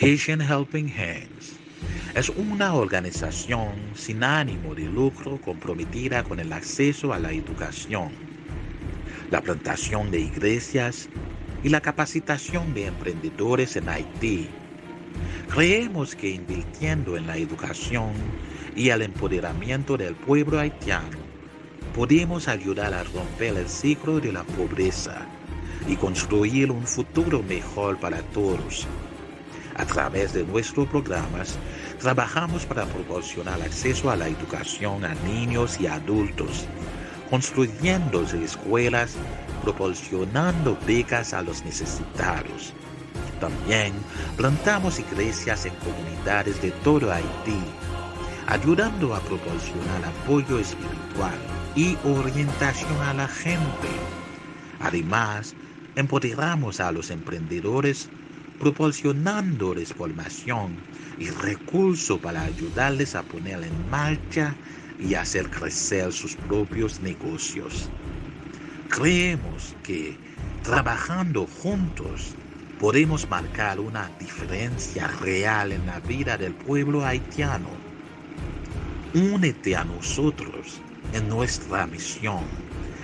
Haitian Helping Hands es una organización sin ánimo de lucro comprometida con el acceso a la educación, la plantación de iglesias y la capacitación de emprendedores en Haití. Creemos que invirtiendo en la educación y el empoderamiento del pueblo haitiano, podemos ayudar a romper el ciclo de la pobreza y construir un futuro mejor para todos. A través de nuestros programas, trabajamos para proporcionar acceso a la educación a niños y adultos, construyendo escuelas, proporcionando becas a los necesitados. También plantamos iglesias en comunidades de todo Haití, ayudando a proporcionar apoyo espiritual y orientación a la gente. Además, empoderamos a los emprendedores, proporcionándoles formación y recursos para ayudarles a poner en marcha y hacer crecer sus propios negocios. Creemos que trabajando juntos podemos marcar una diferencia real en la vida del pueblo haitiano. Únete a nosotros en nuestra misión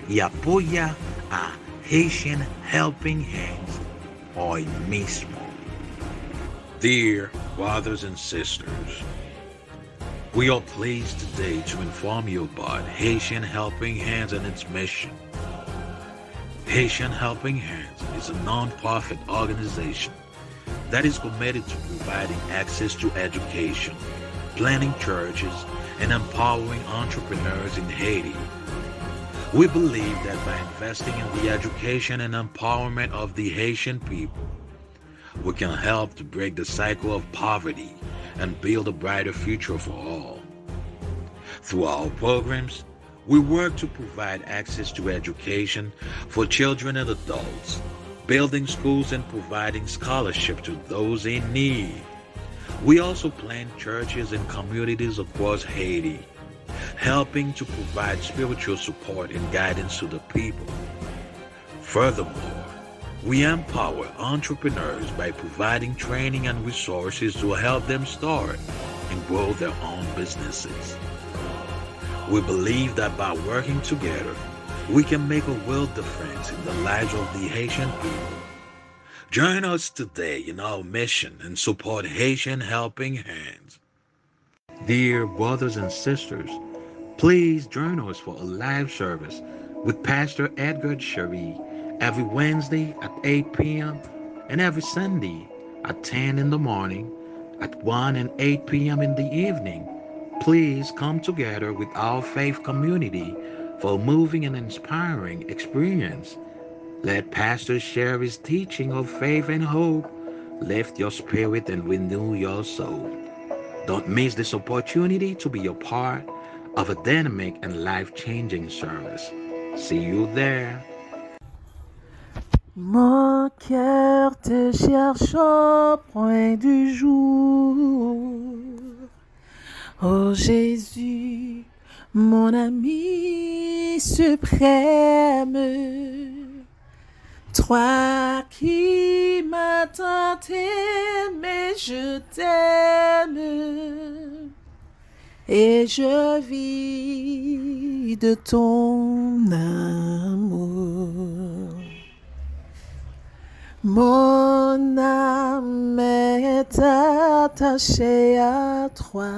y apoya a Haitian Helping Hands hoy mismo. Dear brothers and sisters, we are pleased today to inform you about Haitian Helping Hands and its mission. Haitian Helping Hands is a non-profit organization that is committed to providing access to education, planting churches, and empowering entrepreneurs in Haiti. We believe that by investing in the education and empowerment of the Haitian people, we can help to break the cycle of poverty and build a brighter future for all. Through our programs, we work to provide access to education for children and adults, building schools and providing scholarships to those in need. We also plant churches in communities across Haiti, helping to provide spiritual support and guidance to the people. Furthermore, we empower entrepreneurs by providing training and resources to help them start and grow their own businesses. We believe that by working together, we can make a world difference in the lives of the Haitian people. Join us today in our mission and support Haitian Helping Hands. Dear brothers and sisters, please join us for a live service with Pastor Edgar Cherie every Wednesday at 8 p.m. and every Sunday at 10 in the morning, at 1 and 8 p.m. in the evening. Please come together with our faith community for a moving and inspiring experience. Let Pastor Cherie's teaching of faith and hope lift your spirit and renew your soul. Don't miss this opportunity to be a part of a dynamic and life-changing service. See you there. Mon cœur te cherche au point du jour. Oh Jésus, mon ami suprême. Toi qui m'as tant aimé, je t'aime et je vis de ton amour. Mon âme est attachée à toi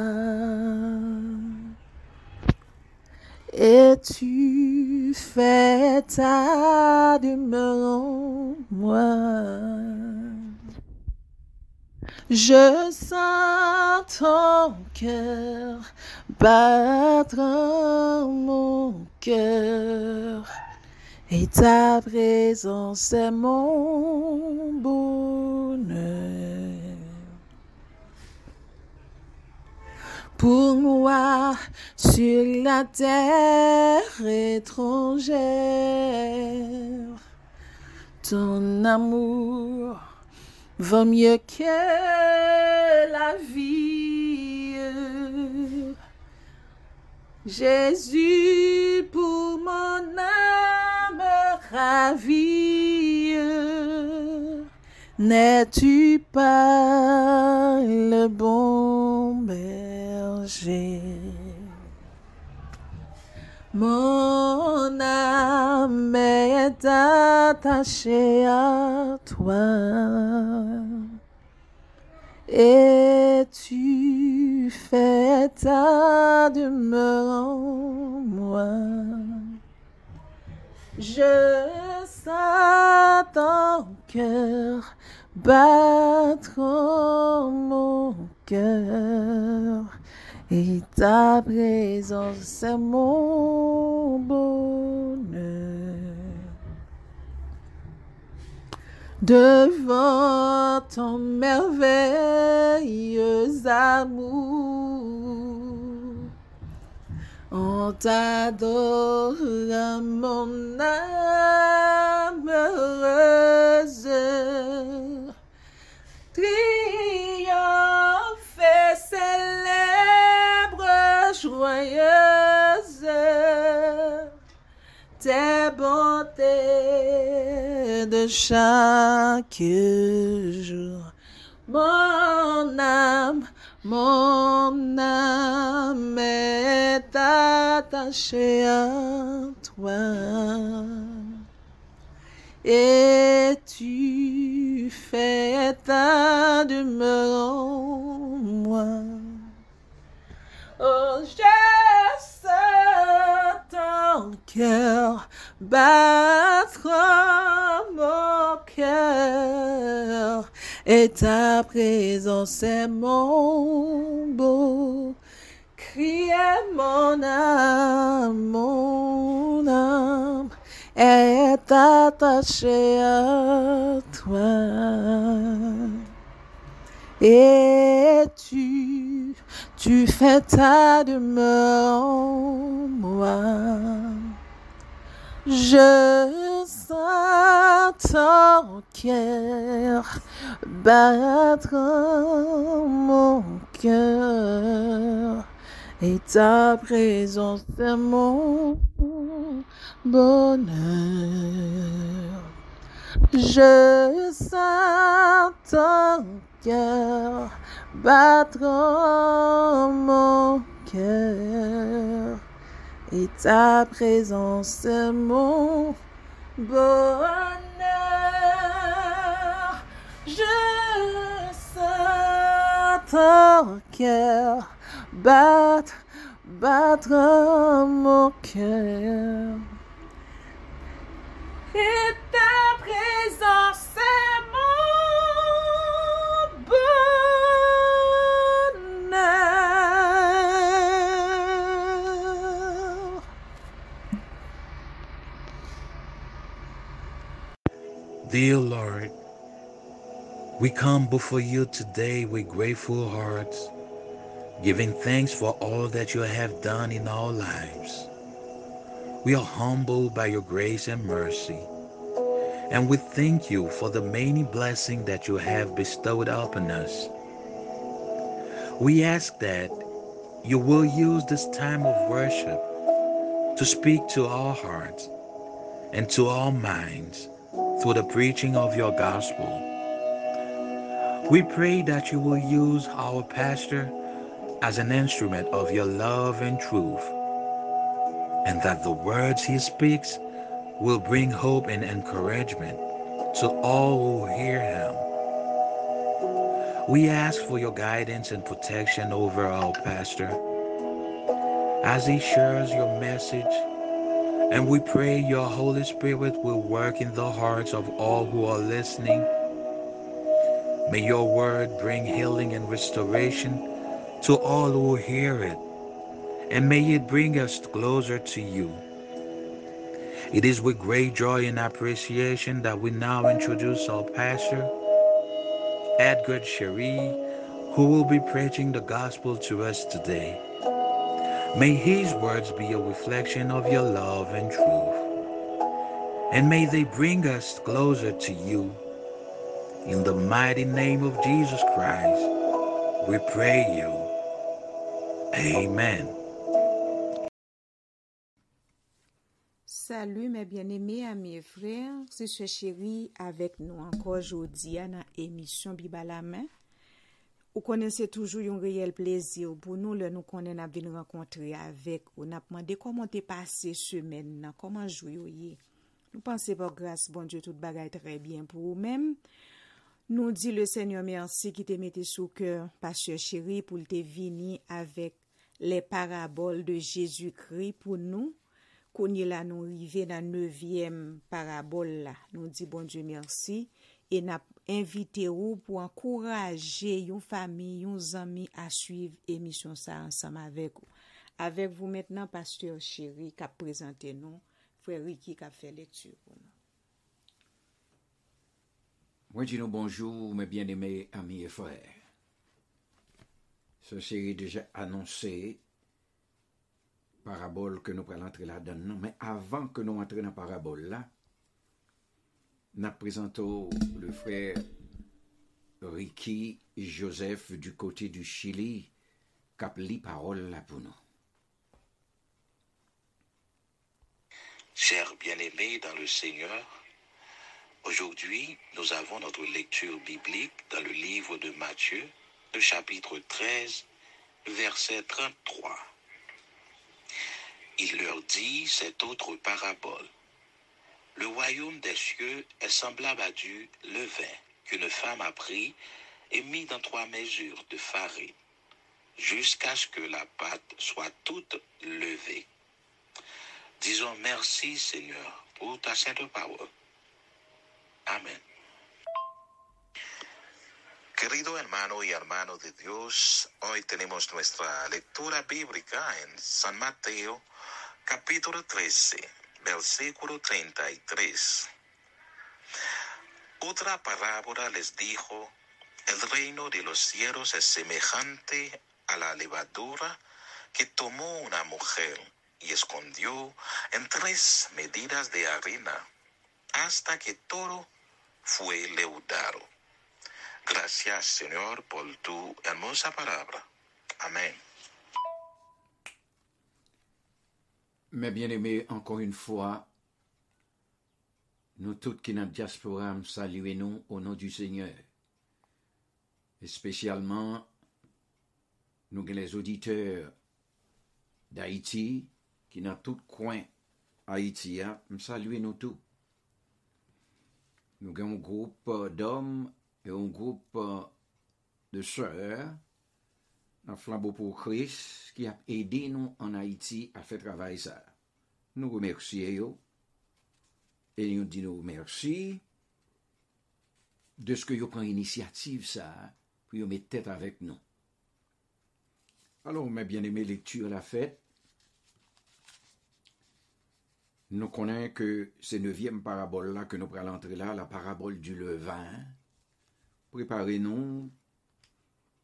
et tu fais ta demeure en moi. Je sens ton cœur battre en mon cœur et ta présence est mon bonheur. Pour moi, sur la terre étrangère, ton amour vaut mieux que la vie. Jésus, pour mon âme ravie, N'es-tu pas le bon berger? Mon âme est attachée à toi et tu fais ta demeure en moi. Je sens ton cœur battre en mon cœur, et ta présence est mon bonheur. Devant ton merveilleux amour, on t'adore, mon âme heureuse. Triomphe et célèbre joyeuse tes bontés de chaque jour. Mon âme est attachée à toi et tu fais ta demeure en moi. Oh, je sens ton cœur battre en mon cœur, et ta présence est mon beau. Crie mon âme est attachée à toi. Et tu fais ta demeure en moi. Je sens ton cœur battre en mon cœur et ta présence est mon bonheur. Je sens ton cœur battre en mon cœur et ta présence est mon bonheur. Je sens ton cœur battre mon cœur. Et ta présence est mon bonheur. Dear Lord, we come before you today with grateful hearts, giving thanks for all that you have done in our lives. We are humbled by your grace and mercy, and we thank you for the many blessings that you have bestowed upon us. We ask that you will use this time of worship to speak to our hearts and to our minds through the preaching of your gospel. We pray that you will use our pastor as an instrument of your love and truth, and that the words he speaks will bring hope and encouragement to all who hear him. We ask for your guidance and protection over our pastor as he shares your message, and we pray your Holy Spirit will work in the hearts of all who are listening. May your word bring healing and restoration to all who hear it, and may it bring us closer to you. It is with great joy and appreciation that we now introduce our pastor, Edgar Cherie, who will be preaching the gospel to us today. May his words be a reflection of your love and truth, and may they bring us closer to you. In the mighty name of Jesus Christ, we pray you. Amen. salut mes bien-aimés, amis et frères, c'est ce chéri avec nous encore aujourd'hui dans l'émission Bibala main. Vous connaissez toujours un réel plaisir pour nous, le nous connaissons à venir rencontrer avec vous. On a demandé comment t'es passé semaine, comment jouer. Nous pensons par grâce, bon Dieu, tout bagaille très bien pour vous-même. Nous dit le Seigneur merci qui te mette sous cœur, Pasteur Cherie, pour te venir avec les paraboles de Jésus-Christ pour nous. Qu'on y là nous arrivé dans 9e parabole là. Nous dit bon Dieu merci et n'a invité ou pour encourager yon famille, yon amis à suivre émission ça ensemble avec vous. Avec vous maintenant Pasteur Cherie qui a présenté nous, frère Ricky qui a fait lecture pour nous. Moi dis nous bonjour mes bien-aimés amis et frères. Ce série déjà annoncé parabole que nous prenons entrer là-dedans. Mais avant que nous entrions dans la parabole là, nous présentons le frère Ricky Joseph du côté du Chili qui a pris parole là pour nous. Chers bien-aimés dans le Seigneur, aujourd'hui nous avons notre lecture biblique dans le livre de Matthieu, le chapitre 13, verset 33. Il leur dit cette autre parabole. Le royaume des cieux est semblable à du levain qu'une femme a pris et mis dans 3 mesures de farine, jusqu'à ce que la pâte soit toute levée. Disons merci Seigneur pour ta sainte parole. Amén. Querido hermano y hermano de Dios, hoy tenemos nuestra lectura bíblica en San Mateo, capítulo 13, versículo 33. Otra parábola les dijo, el reino de los cielos es semejante a la levadura que tomó una mujer y escondió en 3 medidas de harina hasta que todo fue leudado. Gracias, Señor, por tu hermosa palabra. Amen. Mes bien-aimés, encore une fois, nous tous qui dans la diaspora, saluons-nous au nom du Seigneur. Et spécialement, nous les auditeurs d'Haïti, qui dans tout coin Haïti, saluons-nous tous. Nous avons un groupe d'hommes et un groupe de sœurs dans Flambeau pour Christ qui a aidé nous en Haïti à faire travail ça. Nous remercions et nous disons merci de ce que vous prenez initiative ça pour vous mettre tête avec nous. Alors, mes bien-aimés, lecture la fête. Nous connaissons que ces 9e paraboles là que nous prenons l'entrée là, la parabole du levain. Préparez-nous,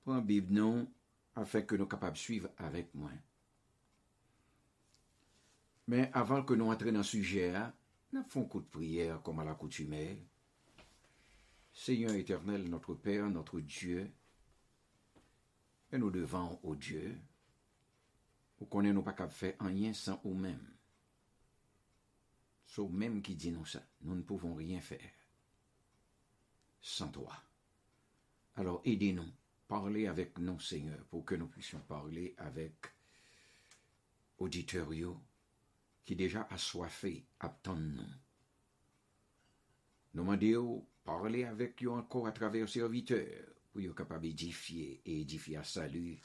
prends la Bible nous, afin que nous capables de suivre avec moi. Mais avant que nous entrions dans le sujet, nous faisons un coup de prière comme à l'accoutumée. Seigneur éternel, notre Père, notre Dieu, et nous devons au Dieu, nous connaissons pas capables de faire rien sans nous-mêmes. C'est nous-mêmes qui disons ça, nous ne pouvons rien faire sans toi. Alors aidez-nous, parlez avec nous Seigneur pour que nous puissions parler avec auditeurs qui déjà assoiffés, attendent-nous. Nous demandons, parlez avec eux encore à travers serviteurs pour qu'ils soient capables d'édifier et édifier à salut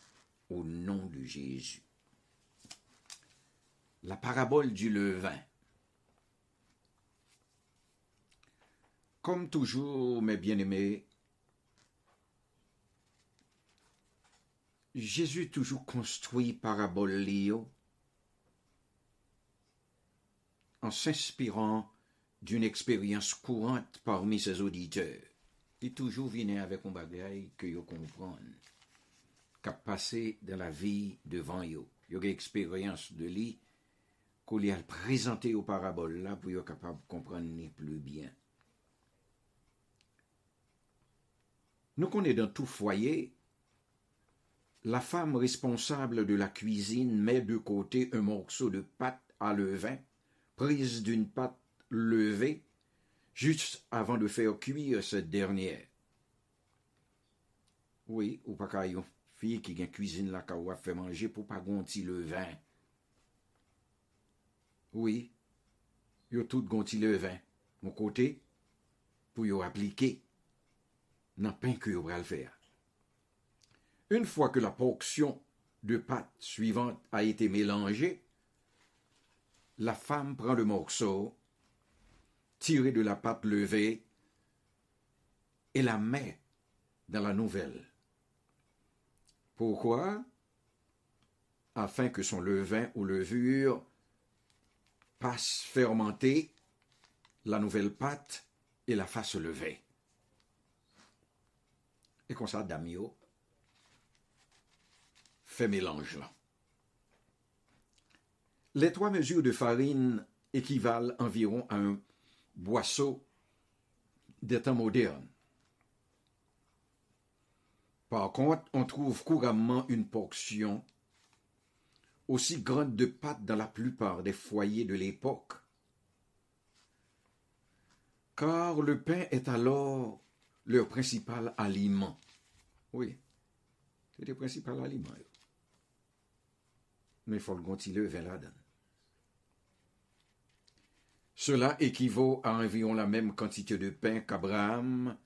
au nom de Jésus. La parabole du levain. Comme toujours, mes bien-aimés, Jésus toujours construit parabole en s'inspirant d'une expérience courante parmi ses auditeurs. Il toujours vient avec un bagage que vous comprenez, qu'a passé dans la vie devant vous. Vous avez expérience de lui qu'on lui a présenté aux paraboles là pour vous capable de comprendre plus bien. Nous connaissons dans tout foyer. La femme responsable de la cuisine met de côté un morceau de pâte à levain prise d'une pâte levée juste avant de faire cuire cette dernière. Oui, ou pas qu'à yon fille qui gagne cuisine la kawa fait manger pour pas gonti le vin. Oui, yon tout gonti le vin. Mon côté, pour yon appliquer, nan pain que yon bral faire. Une fois que la portion de pâte suivante a été mélangée, la femme prend le morceau, tiré de la pâte levée, et la met dans la nouvelle. Pourquoi? Afin que son levain ou levure passe fermenter la nouvelle pâte et la fasse lever. Et comme ça, Damio fait mélange là. Les 3 mesures de farine équivalent environ à un boisseau des temps modernes. Par contre, on trouve couramment une portion aussi grande de pâte dans la plupart des foyers de l'époque, car le pain est alors leur principal aliment. Oui, c'est le principal aliment. Mais il faut le continuer vers la donne. Cela équivaut à environ la même quantité de pain qu'Abraham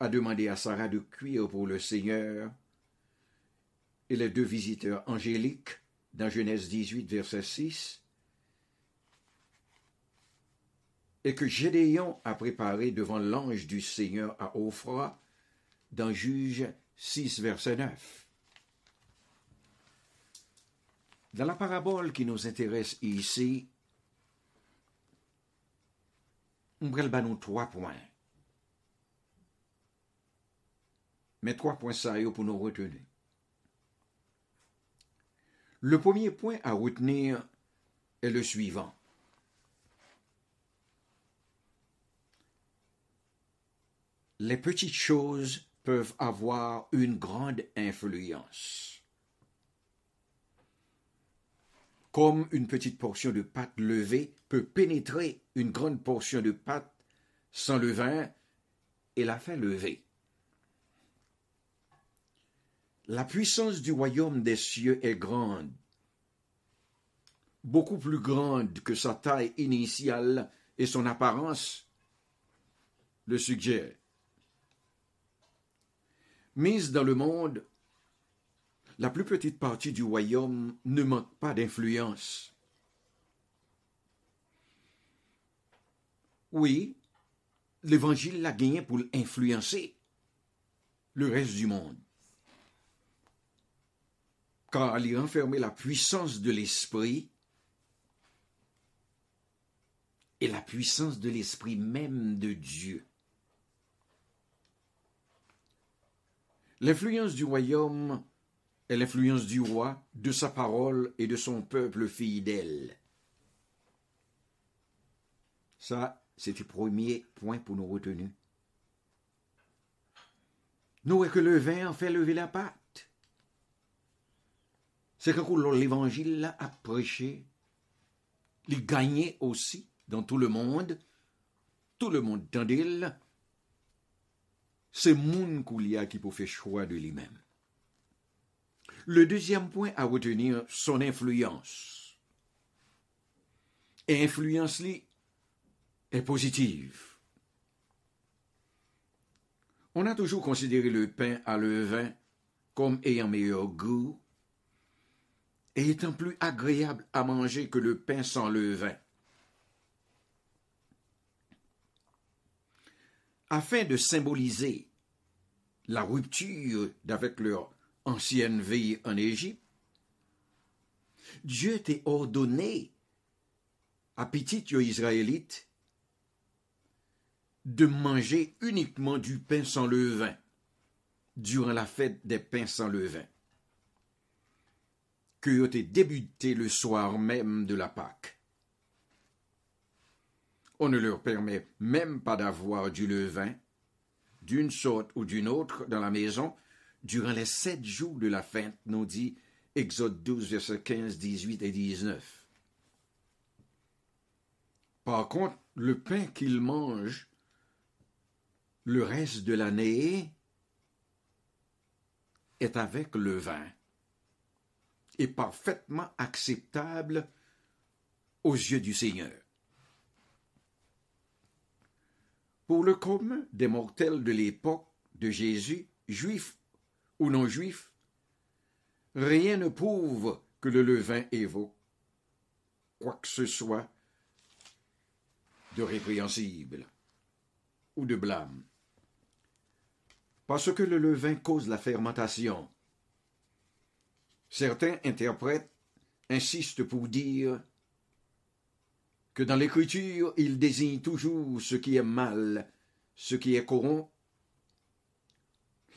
a demandé à Sarah de cuire pour le Seigneur et les 2 visiteurs angéliques dans Genèse 18, verset 6, et que Gédéon a préparé devant l'ange du Seigneur à Ophrah dans Juge 6, verset 9. Dans la parabole qui nous intéresse ici, on va nous 3 points. Mais 3 points ça y est pour nous retenir. Le premier point à retenir est le suivant. Les petites choses peuvent avoir une grande influence. Comme une petite portion de pâte levée peut pénétrer une grande portion de pâte sans levain et la faire lever. La puissance du royaume des cieux est grande, beaucoup plus grande que sa taille initiale et son apparence le suggèrent. Mise dans le monde, la plus petite partie du royaume ne manque pas d'influence. Oui, l'évangile l'a gagné pour influencer le reste du monde, car il renfermait la puissance de l'esprit, et la puissance de l'esprit même de Dieu. L'influence du royaume est l'influence du roi, de sa parole et de son peuple fidèle. Ça, c'est le premier point pour nous retenir. Nous, est que le vin en fait lever la pâte. C'est que l'évangile a prêché, il gagnait aussi dans tout le monde tendait. C'est moun koulia qui peut faire choix de lui-même. Le deuxième point à retenir, son influence. Et influence li est positive. On a toujours considéré le pain à levain comme ayant meilleur goût, et étant plus agréable à manger que le pain sans levain. Afin de symboliser la rupture d'avec leur ancienne vie en Égypte, Dieu t'a ordonné à petit yo Israélite de manger uniquement du pain sans levain durant la fête des pains sans levain, que yo te débuté le soir même de la Pâque. On ne leur permet même pas d'avoir du levain, d'une sorte ou d'une autre, dans la maison, durant les 7 jours de la fête, nous dit Exode 12, versets 15, 18 et 19. Par contre, le pain qu'ils mangent le reste de l'année est avec le vin et parfaitement acceptable aux yeux du Seigneur. Pour le commun des mortels de l'époque de Jésus, juifs ou non-juifs, rien ne prouve que le levain évoque quoi que ce soit de répréhensible ou de blâme. Parce que le levain cause la fermentation. Certains interprètes insistent pour dire que dans l'Écriture, il désigne toujours ce qui est mal, ce qui est corrompt,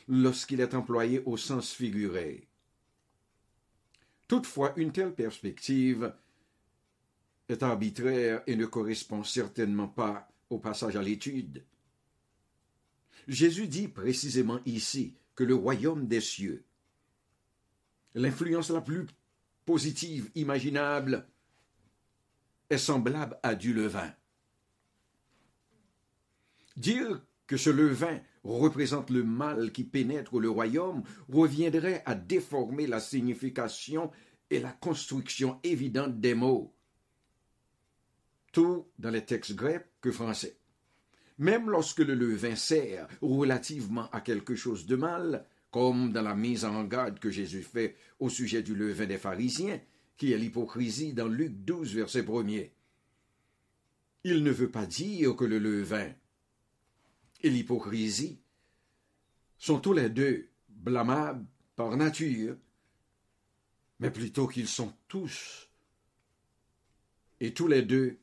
lorsqu'il est employé au sens figuré. Toutefois, une telle perspective est arbitraire et ne correspond certainement pas au passage à l'étude. Jésus dit précisément ici que le royaume des cieux, l'influence la plus positive imaginable, est semblable à du levain. Dire que ce levain représente le mal qui pénètre le royaume reviendrait à déformer la signification et la construction évidente des mots, tout dans les textes grecs que français. Même lorsque le levain sert relativement à quelque chose de mal, comme dans la mise en garde que Jésus fait au sujet du levain des pharisiens, qui est l'hypocrisie dans Luc 12, verset 1er. Il ne veut pas dire que le levain et l'hypocrisie sont tous les deux blâmables par nature, mais plutôt qu'ils sont tous et tous les deux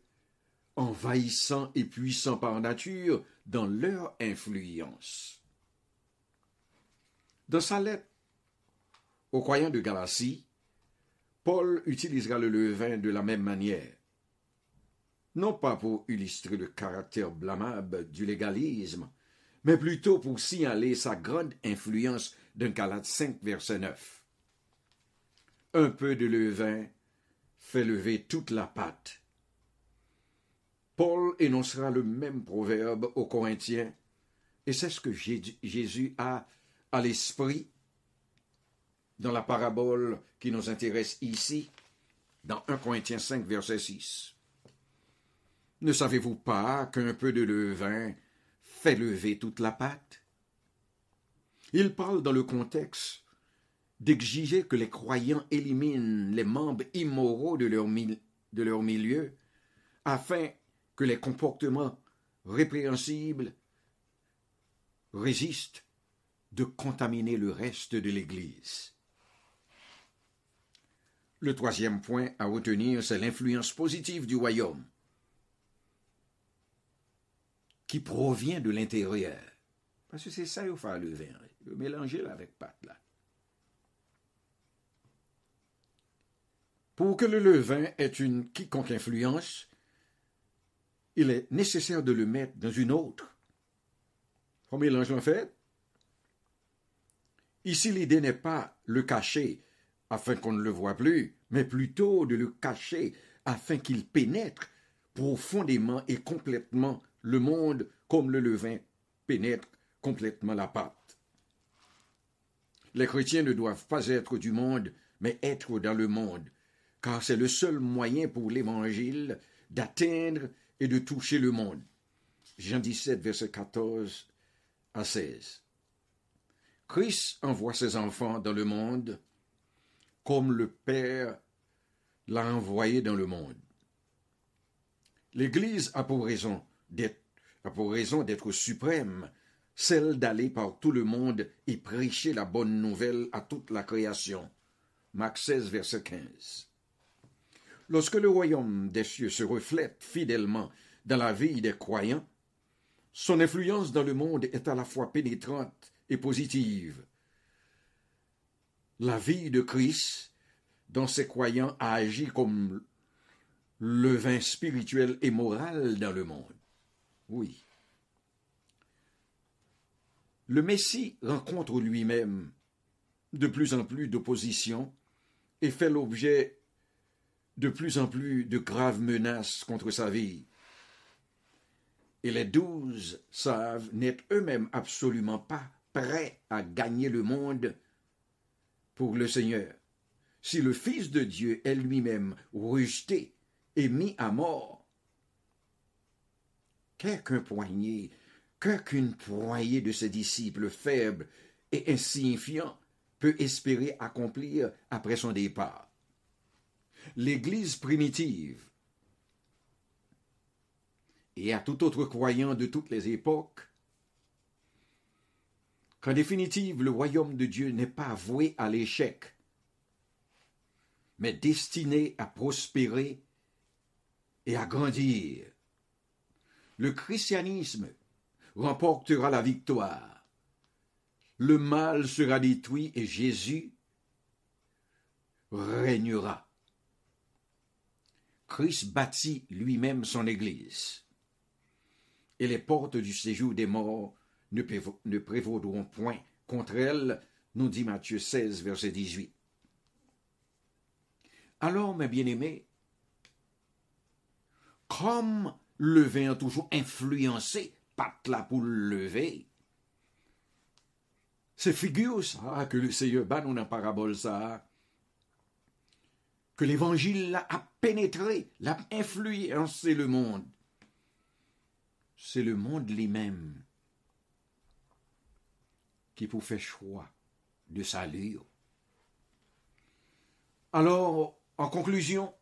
envahissants et puissants par nature dans leur influence. Dans sa lettre aux croyants de Galatie, Paul utilisera le levain de la même manière, non pas pour illustrer le caractère blâmable du légalisme, mais plutôt pour signaler sa grande influence dans Galates 5, verset 9. Un peu de levain fait lever toute la pâte. Paul énoncera le même proverbe aux Corinthiens, et c'est ce que Jésus a à l'esprit dans la parabole qui nous intéresse ici, dans 1 Corinthiens 5, verset 6. Ne savez-vous pas qu'un peu de levain fait lever toute la pâte? Il parle dans le contexte d'exiger que les croyants éliminent les membres immoraux de leur milieu afin que les comportements répréhensibles résistent de contaminer le reste de l'Église. Le troisième point à retenir, c'est l'influence positive du royaume qui provient de l'intérieur. Parce que c'est ça qu'il faut faire le vin, le mélanger avec pâte là. Pour que le levain ait une quiconque influence, il est nécessaire de le mettre dans une autre. On mélange en fait. Ici, l'idée n'est pas le cacher, afin qu'on ne le voit plus, mais plutôt de le cacher afin qu'il pénètre profondément et complètement le monde comme le levain pénètre complètement la pâte. Les chrétiens ne doivent pas être du monde, mais être dans le monde, car c'est le seul moyen pour l'Évangile d'atteindre et de toucher le monde. Jean 17, verset 14 à 16. Christ envoie ses enfants dans le monde comme le Père l'a envoyé dans le monde. L'Église a pour raison d'être suprême, celle d'aller par tout le monde et prêcher la bonne nouvelle à toute la création. Marc 16, verset 15. Lorsque le royaume des cieux se reflète fidèlement dans la vie des croyants, son influence dans le monde est à la fois pénétrante et positive. La vie de Christ, dont ses croyants, a agi comme le vin spirituel et moral dans le monde. Oui. Le Messie rencontre lui-même de plus en plus d'opposition et fait l'objet de plus en plus de graves menaces contre sa vie, et les 12 savent n'être eux-mêmes absolument pas prêts à gagner le monde pour le Seigneur. Si le Fils de Dieu est lui-même rejeté et mis à mort, qu'une poignée de ses disciples faibles et insignifiants peut espérer accomplir après son départ. L'Église primitive et à tout autre croyant de toutes les époques, qu'en définitive, le royaume de Dieu n'est pas voué à l'échec, mais destiné à prospérer et à grandir. Le christianisme remportera la victoire. Le mal sera détruit et Jésus régnera. Christ bâtit lui-même son Église, et les portes du séjour des morts ne prévaudront point contre elle, nous dit Matthieu 16, verset 18. Alors, mes bien-aimés, comme le vin a toujours influencé, patte là pour le lever, c'est figure ça que le Seigneur bat nous dans la parabole ça, que l'Évangile a pénétré, l'a influencé le monde. C'est le monde lui-même qui pour faire choix de salut. Alors, en conclusion,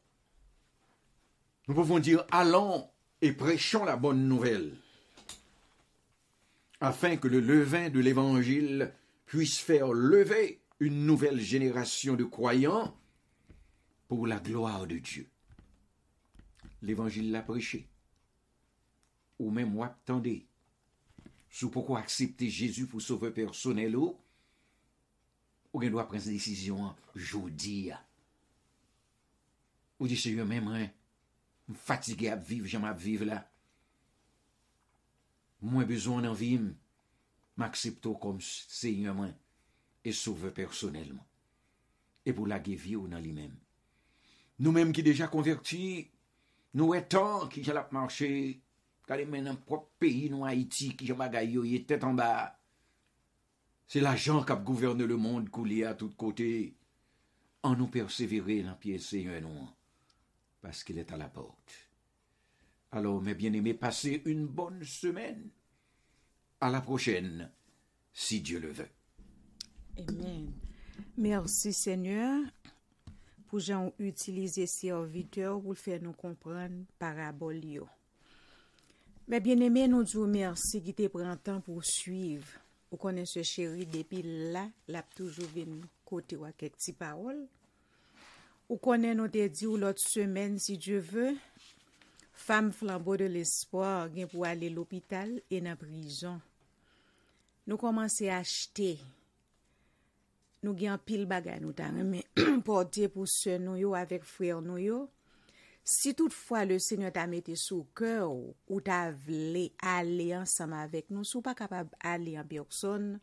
nous pouvons dire allons et prêchons la bonne nouvelle, afin que le levain de l'Évangile puisse faire lever une nouvelle génération de croyants pour la gloire de Dieu. L'Évangile l'a prêché, ou même moi attendez, sous pourquoi accepter Jésus pour sauver personnel ou bien doit prendre une décision aujourd'hui. Ou dit Seigneur même hein, fatigué à vivre, j'aime à vivre là. Moins besoin d'en vivre, m'accepte comme Seigneur moi et sauver personnellement. Et pour la guérir dans lui-même. Nous-mêmes qui déjà convertis, nous étant qui j'allais marcher, car maintenant propre pays, nous Haïti, qui j'en bagaille, il était en bas. C'est l'argent qui gouverne le monde, coulé à tous côtés, en nous persévérer dans le pied Seigneur, non, parce qu'il est à la porte. Alors, mes bien-aimés, passez une bonne semaine. À la prochaine, si Dieu le veut. Amen. Merci Seigneur. Pour j'en utiliser serviteur pour faire nous comprendre parabole yo. Mais bien aimé, nous disons merci qui te prend temps pour suivre. Vous connaissez chéri depuis là, l'a toujours venu côté ou quelques petites paroles. Vous connaissez nous te dit l'autre semaine si Dieu veut. Femme flambeau de l'espoir gain pour aller l'hôpital et en prison. Nous commencer à acheter. Nous gagne pile bagay nous t'a mais porter pour ce nous yo avec frère nous yo. Si toutefois le Seigneur t'a mis sous cœur ou t'a voulu aller ensemble avec nous, sou pas capable aller en personne,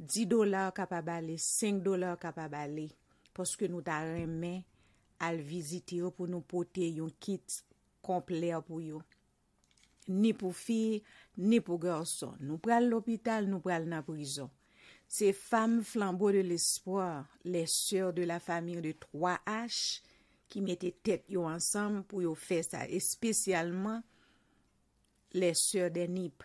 $10 capable aller, $5 capable aller parce que nous t'a remis à visiter pour nous porter un kit complet pour yo. Ni pour fille, ni pour garçon. Nous pral l'hôpital, nous pral dans prison. Ces femmes flambeaux de l'espoir, les sœurs de la famille de 3H, qui mettaient tête ensemble pour faire ça, et spécialement les sœurs des NIP.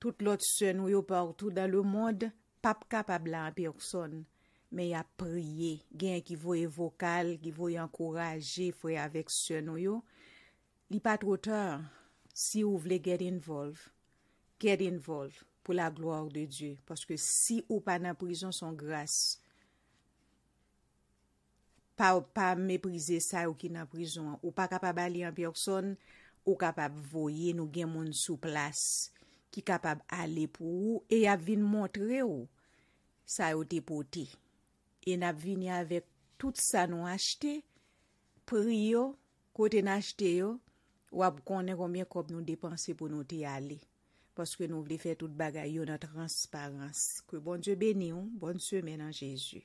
Toutes l'autre sœurs nous partout dans le monde, pas capable en personne, mais y a prié, gain qui voit vocal, qui voit encourager, frère avec sœurs nous. Li pas trop tard si vous voulez get involved. Pour la gloire de Dieu, parce que si ou pas dans prison son grâce, pas mépriser ça ou qui dans prison, ou pas capable aller en personne, ou capable voyer nous gen moun sous place qui capable aller pour ou et a vinn montrer ou ça ou te porté et n'a venir avec tout ça nous acheter prio côté n'acheter yo ou a connait combien cob nous dépenser pour nous te aller. Parce que nous voulons faire toute bagaille dans transparence. Que bon Dieu bénisse, bonne semaine en Jésus.